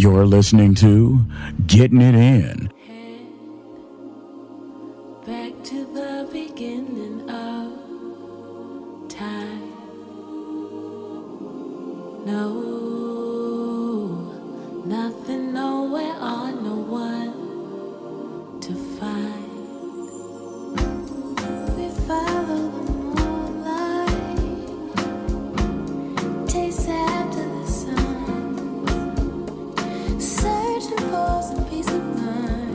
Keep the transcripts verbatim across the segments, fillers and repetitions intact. You're listening to Getting It In. Back to the beginning of time. No, nothing, nowhere, or no one to find. We follow the moonlight, taste after the sun. Searching for some peace of mind.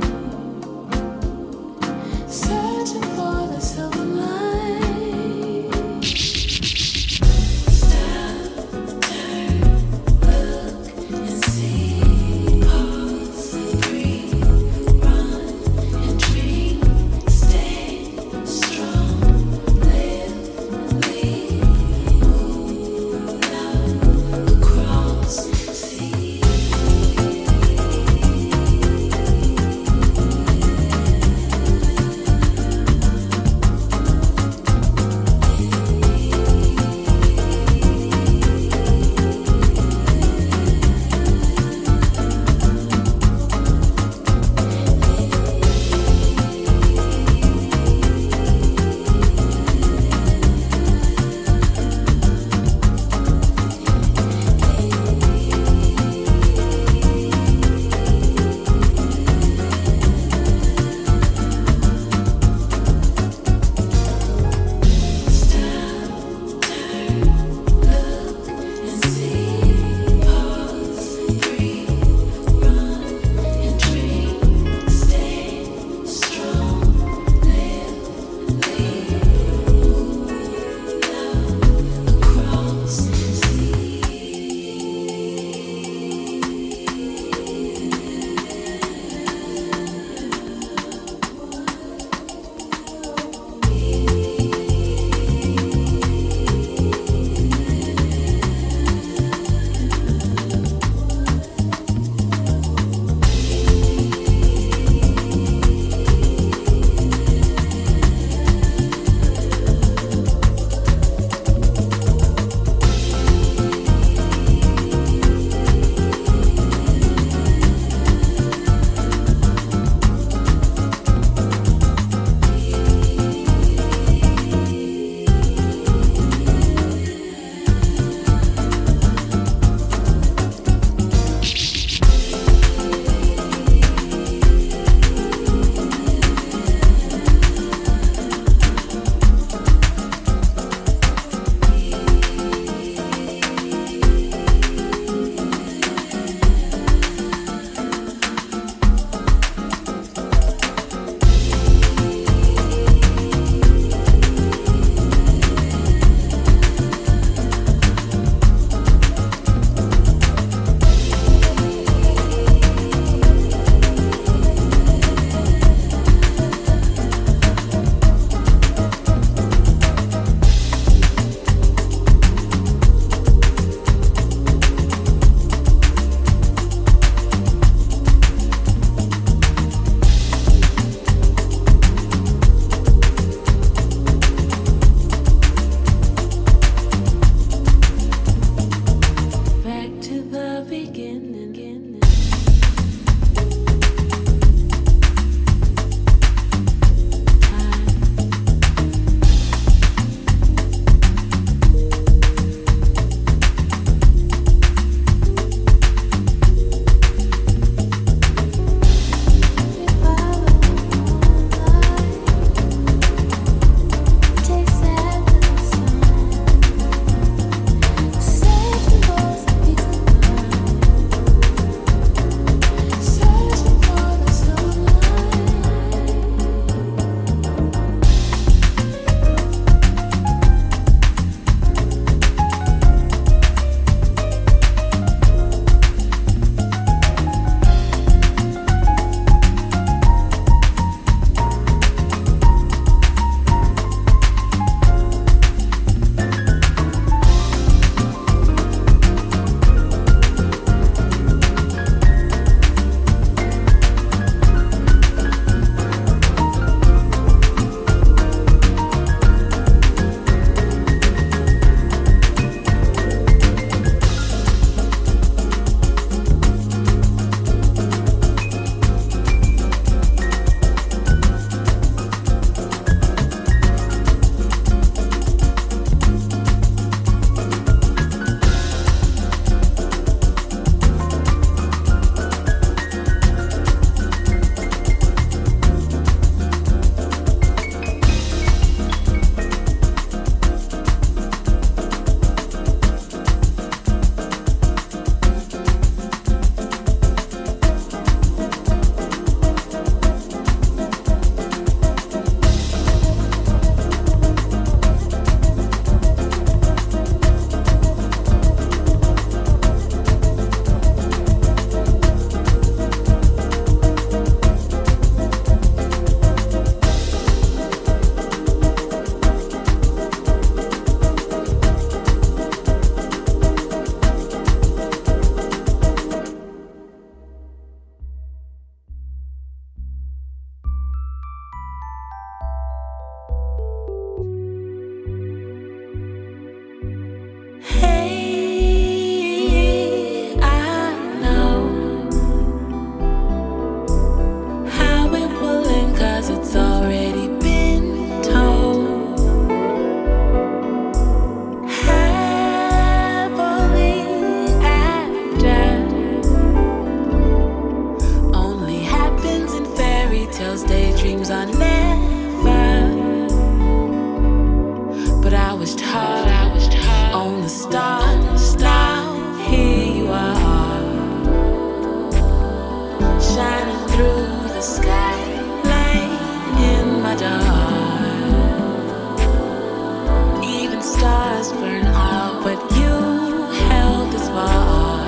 star, star, here you are, shining through the sky, light in my dark. Even stars burn out, but you held this far.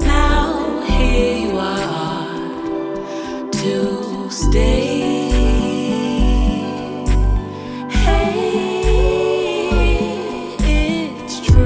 Now here you are to stay. Hey, it's true.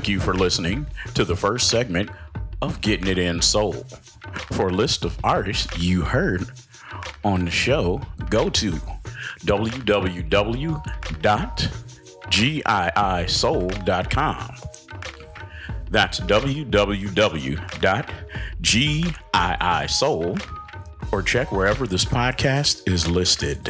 Thank you for listening to the first segment of Getting It In Soul. For a list of artists you heard on the show, go to w w w dot g i i soul dot com. That's w w w dot g i i soul dot com, or check wherever this podcast is listed.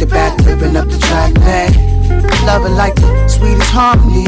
the back, ripping up the track, man. Love it like the sweetest harmony.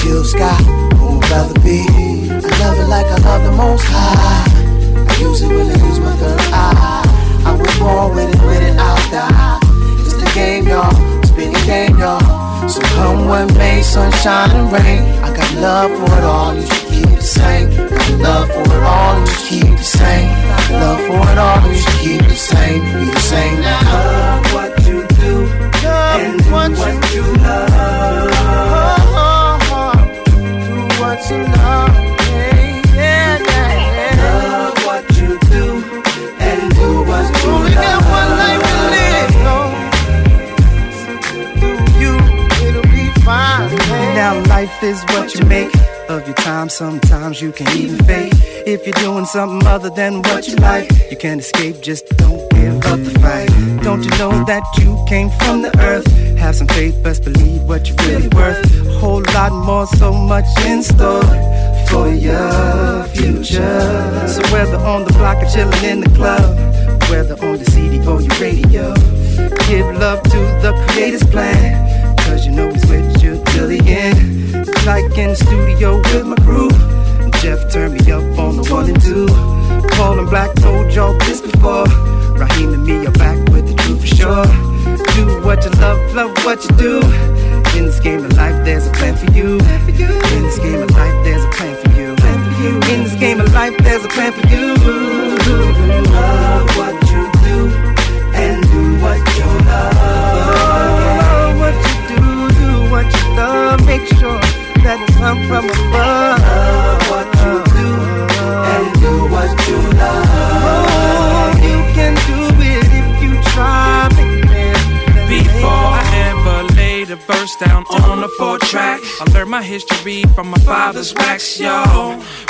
Jill Scott, who would rather be? I love it like I love the most high. I use it when I use my third eye. I was born with it, with it, I'll die. It's the game, y'all. It's been the game, y'all. So come what may, sunshine and rain. I got love for it all, you should keep the same. I got love for it all, you should keep the same. I got love for it all, you should keep the same. Be the same now. Love what you do, love and what you, you love. Do what you love. Yeah, yeah, yeah. Love what you do and do what you love. Only got one life to live, no. Do you, it'll be fine. Hey. Now life is what you make of your time. Sometimes you can even fake. If you're doing something other than what you like, you can't escape, just don't give up the fight. Don't you know that you came from the earth? Have some faith, best believe what you're really worth. A whole lot more, so much in store for your future. So whether on the block or chilling in the club, whether on the C D or your radio, give love to the creator's plan, cause you know he's with you till the end. Like in the studio with my crew, Jeff turned me up on the one and two. Paul and Black told y'all this before. Raheem and me are back with the truth for sure. Do what you love, love what you do. In this game of life, there's a plan for you. In this game of life, there's a plan for you. In this game of life, there's a plan for you. Love what you do and do what you love. Love what you do, do what you love. Make sure that it comes from above. Love what you do and do what you love. Oh, you can do it if you try, man. Before I ever laid a verse down on a four track, I learned my history from my father's wax, yo.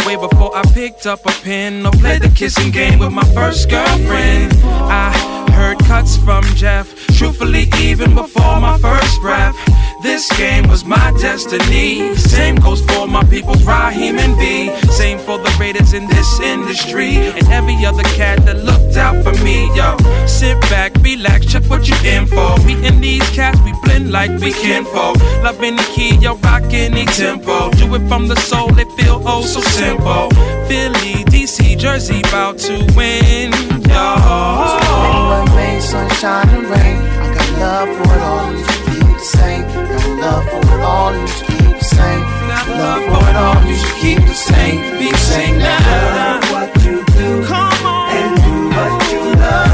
Way before I picked up a pen or played the kissing game with my first girlfriend, I heard cuts from Jeff, truthfully even before my first breath. This game was my destiny. Same goes for my people, Raheem and V. Same for the Raiders in this industry and every other cat that looked out for me, yo. Sit back, relax, check what you in for. Me and these cats, we blend like we kinfolk. Love any key, yo, rock any tempo. Do it from the soul, it feel oh so simple. Philly, D C, Jersey, bout to win, yo. Rain, sunshine and rain, I got love for it all, you should keep the same. Got love for it all, you should keep the same. Got love for it all, you should keep the same. Be the same now. Love what you do, come on, and do what you love.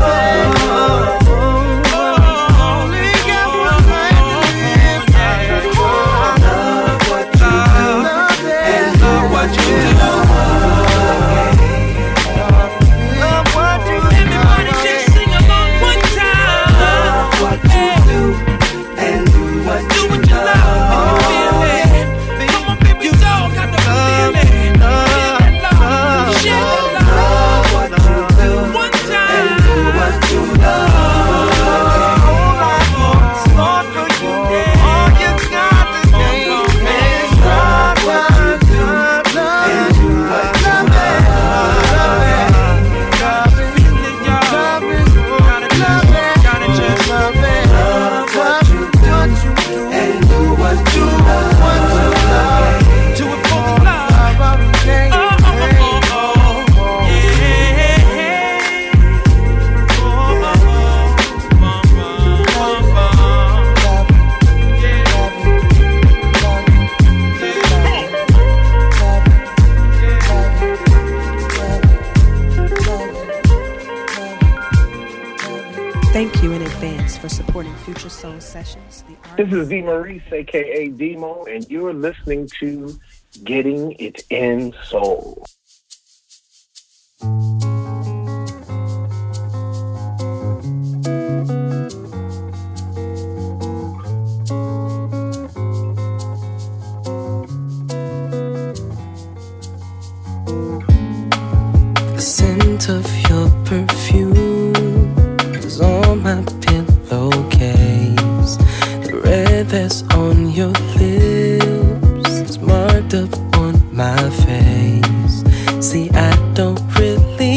This is DeMaurice, a k a. Demo, and you're listening to Getting It In Soul. The scent of your perfume is on my pillowcase. Red that's on your lips is marked up on my face. See, I don't really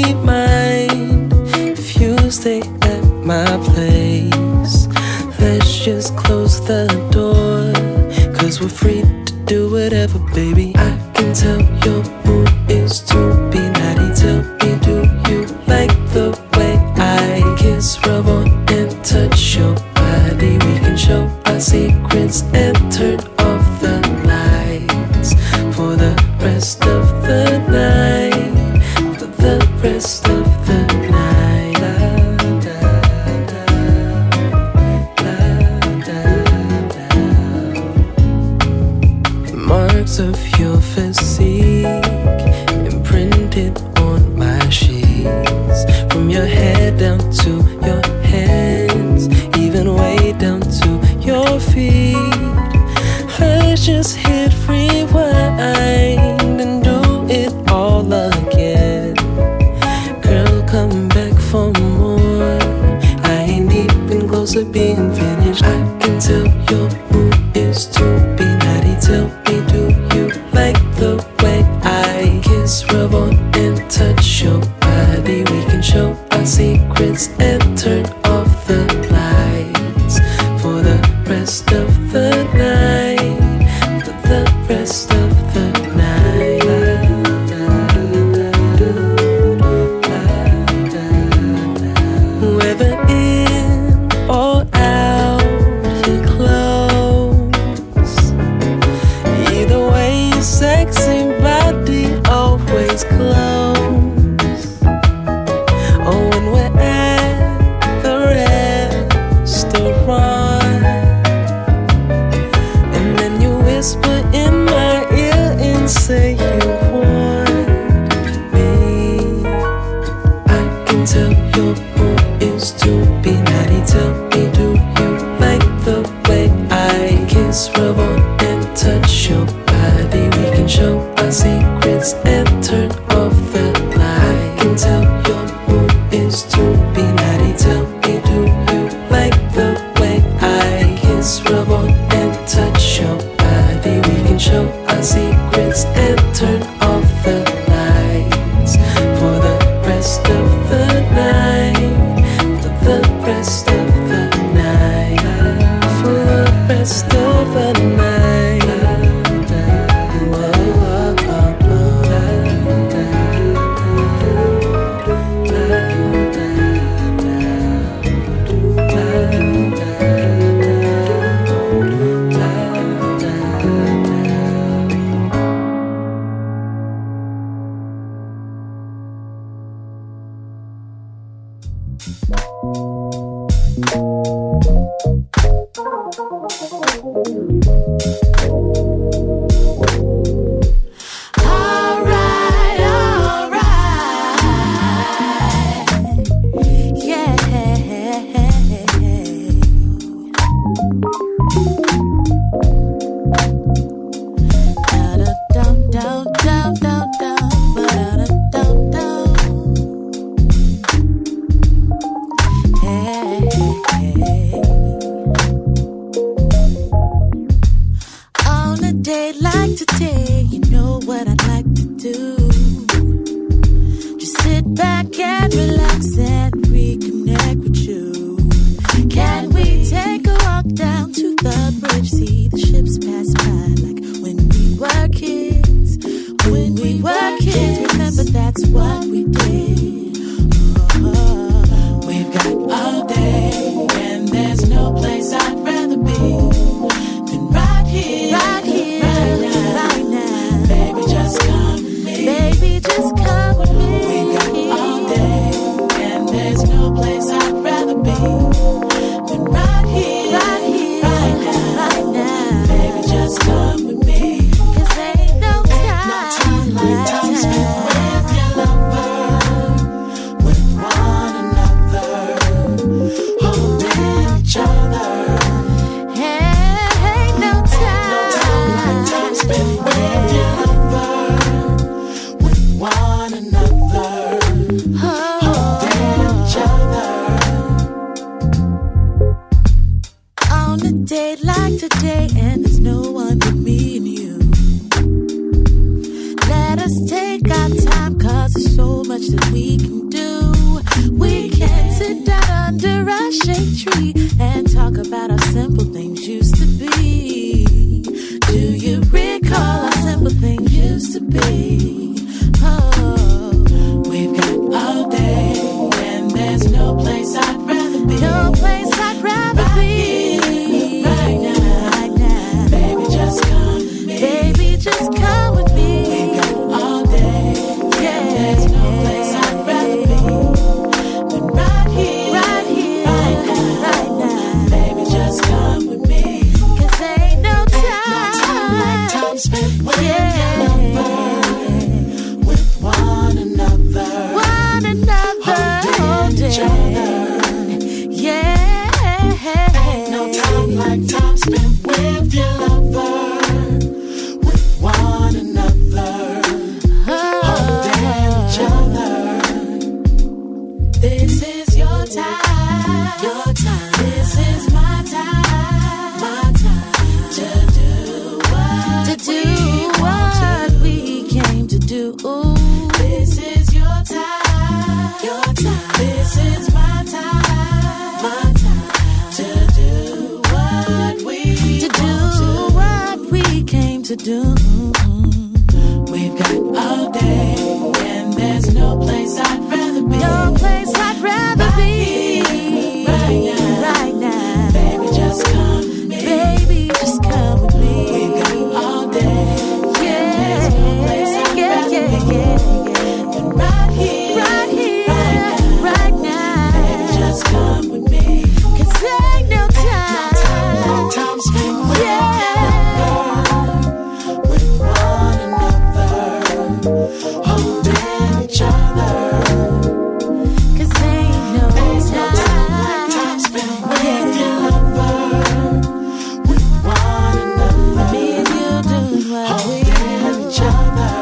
baby. I can tell your mood is to be naughty. Tell me, do you like the way I kiss, rub on, and touch your body? We can show our secrets and turn off the lights for the rest of the night. For the rest of the night. Marks of your physique imprinted on my sheets, from your head down to your hands, even way down to your feet. Let's just hit rewind and do it all again. Girl, come back for more. I ain't even close to being finished. I can tell your mood is to be naughty. Tell me, do you like the way I kiss, rub on, and touch your body? We can show our secrets and turn off the lights for the rest of the night. For the rest of the night. Whether in or out, you're close. Either way, your sexy body always glows. Oh, when we're at the restaurant, and then you whisper in my ear and say you want me. I can tell your mood is to be naughty. Tell me, do you like the way I kiss, rub on, and touch your body? We can show our secrets and turn off the light. I can tell your mood is to be naughty. Tell me, do you like the way I kiss, rub on, and touch your body? We can show our secrets and turn off the lights for the rest of the night. For the rest of the night. For the rest of the night. There's no place I'd rather be than right here, right here, right now. each other.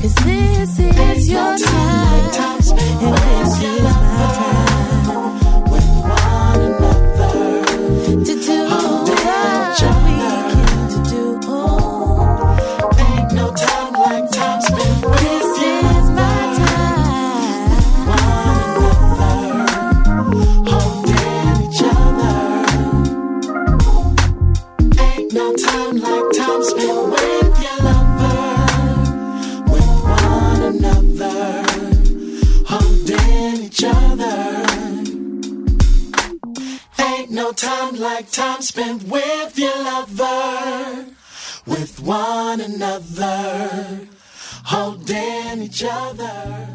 Cause this is your time, and this is my time, with one another, to do what we came to do. Oh. Ain't no time like time spent with you. This is my time, with one another, holding each other. Ain't no time like time spent with your lover. Ain't no time like time spent with your lover, with one another, holding each other.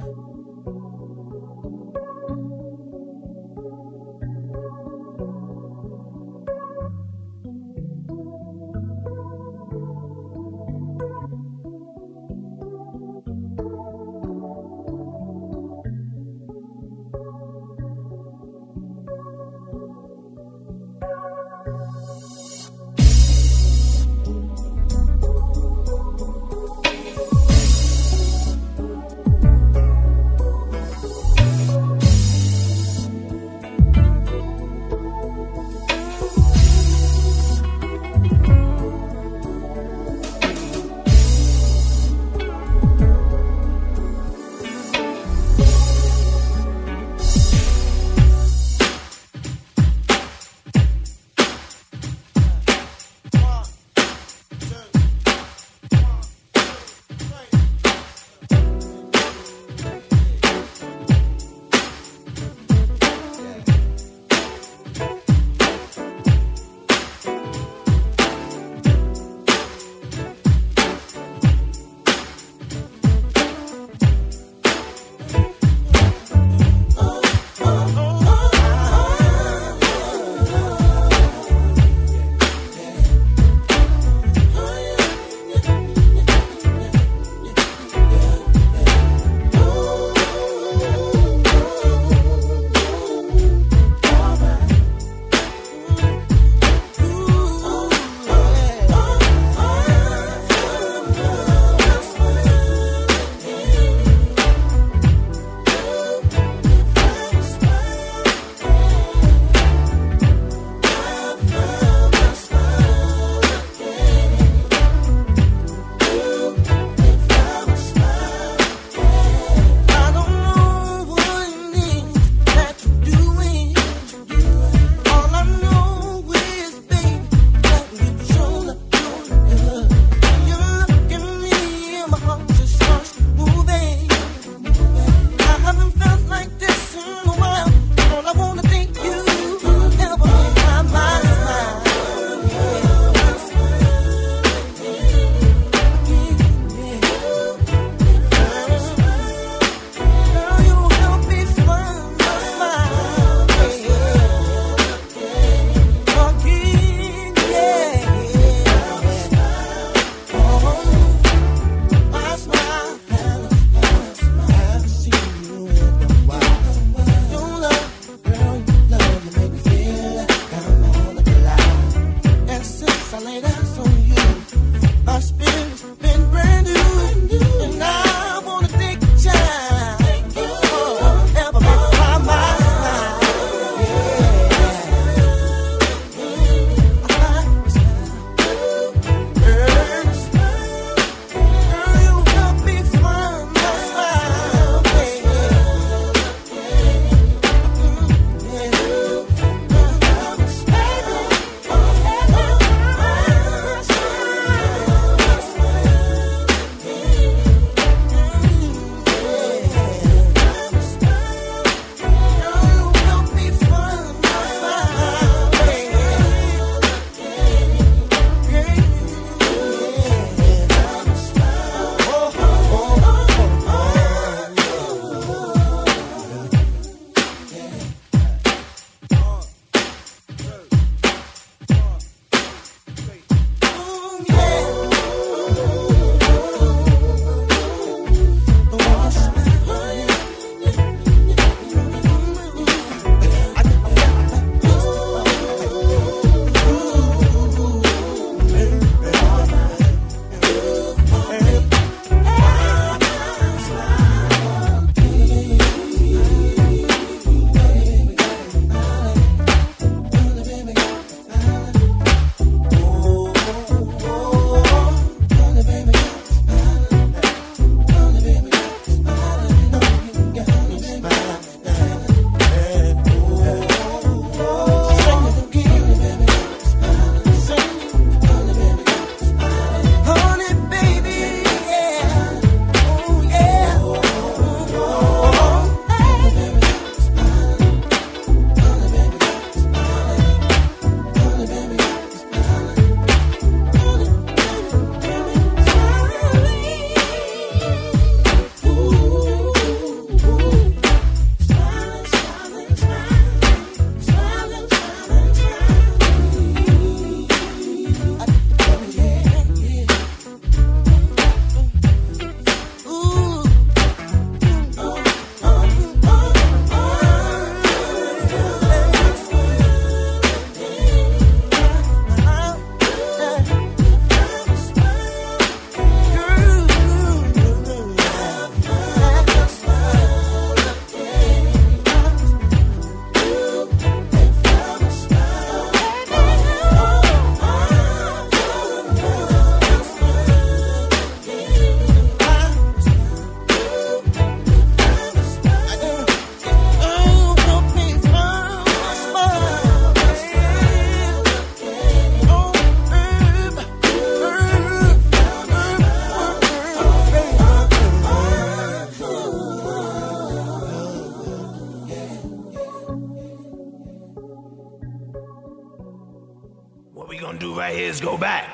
years go back.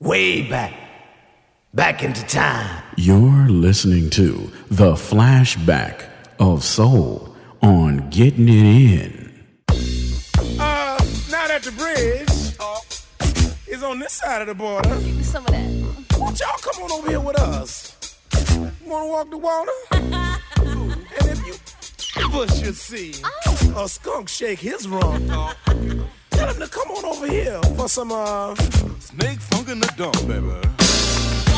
Way back. Back into time. You're listening to The Flashback of Soul on Getting It In. Uh, not at the bridge. It's on this side of the border. Some of that. Won't y'all come on over here with us? You wanna walk the water? And if you ever should see oh. a skunk shake his rump, tell him to come on over here for some, uh... snake funk in the dump, baby.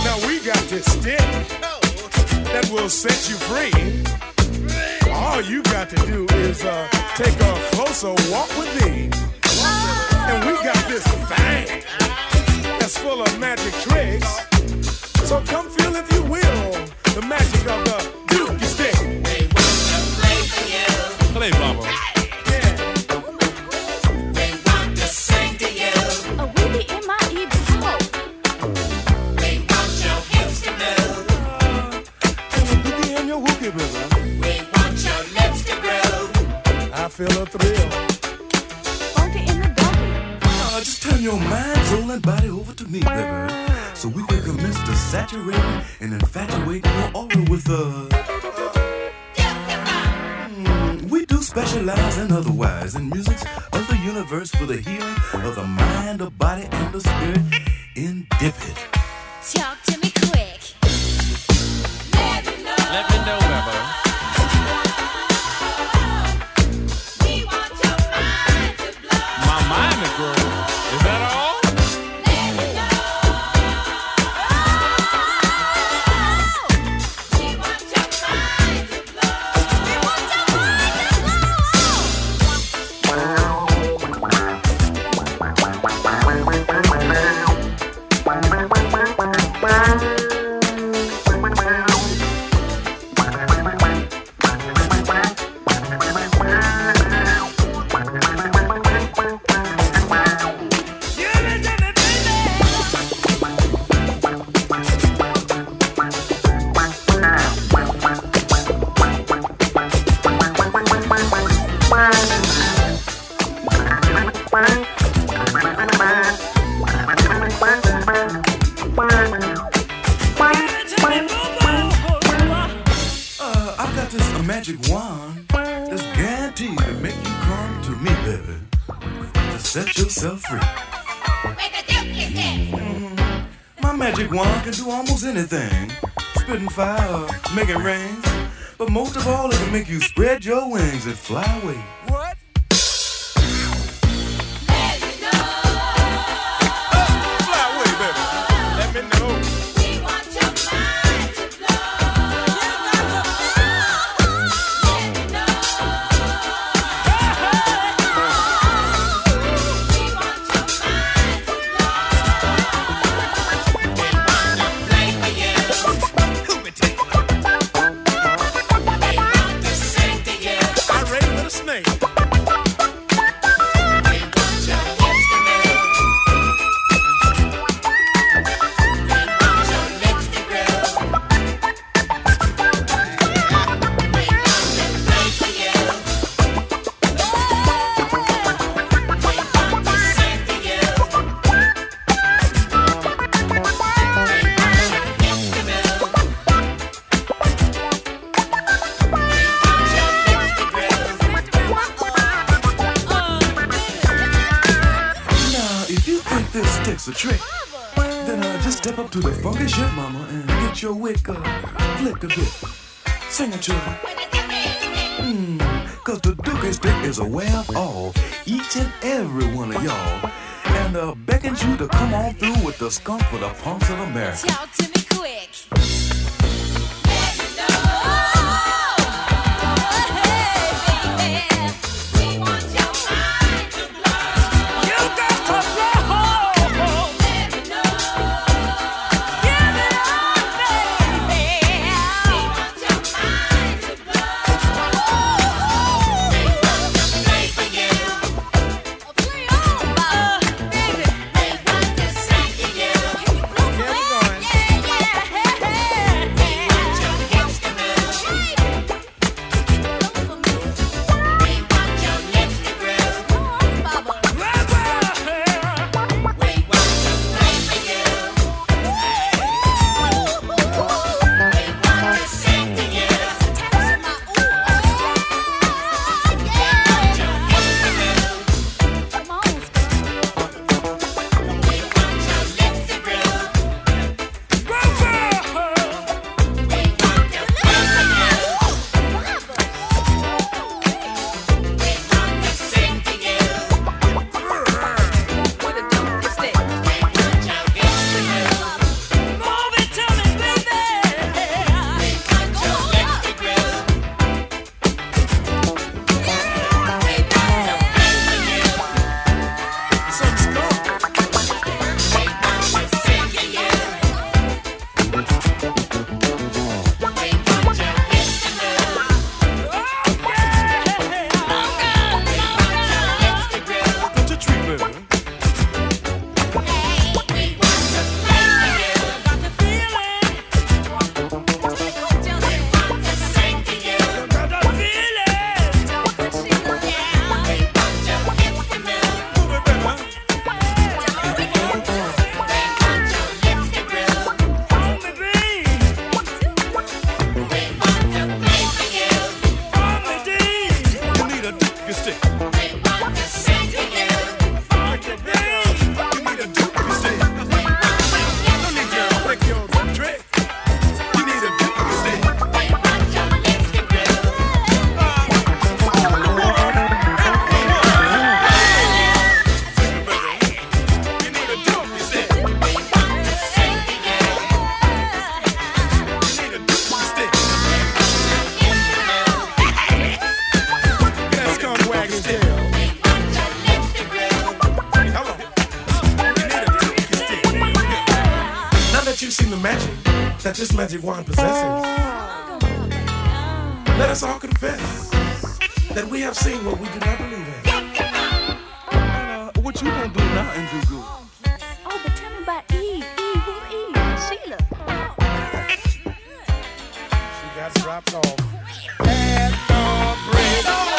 Now we got this stick that will set you free. All you got to do is, uh, take a closer walk with me. And we got this thing that's full of magic tricks. So come feel, if you will, the magic of the dookie stick. They want to play for you. Play, Baba. Yeah. They want to sing to you. A weeby in my ear smoke. They want your hips to move. And a boogie in your wookie, brother. We want your lips to groove. I feel a thrill. Just turn your mind, soul, and body over to me, baby, so we can commence to saturate and infatuate your aura with a... Mm, we do specialize and otherwise in musics of the universe for the healing of the mind, the body, and the spirit. In dip it. Talk to me quick. Let me know. Let me know, baby. Fly away. What? Let me know. Oh, fly away, baby. Let me know. We want your mind to blow. Let me know. We want your mind to blow. We want to play for you. We want to sing to you. The snake. They want your hips to move. They want your lips to groove. They want to play for you. They want to sing to you. They want your hips to move. They want your lips to groove. Now, if you think this stick's a trick, then uh, just step up to the funky shit, mama, and get your wick up, flick a bit, sing it to her. Mm, Cause the dookie stick is aware of all, each and every one of y'all, and uh, beckons you to come on through with the skunk for the punks of America. Talk to me quick. Let me know. Oh, hey, baby. We want your mind to blow. You got to blow. Let me know. Give it up, baby. We want your mind to blow. They want to play for you. Play on, uh, baby. They want to sing to you. Here we go. Yeah, yeah, hey, hey. that you've seen the magic that this magic wand possesses. Let us all confess that we have seen what we do not believe in. Uh, what you gonna do now and do good? Oh, but tell me about Eve. Eve, who Eve? Sheila. She got dropped off. At the bridge.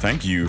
Thank you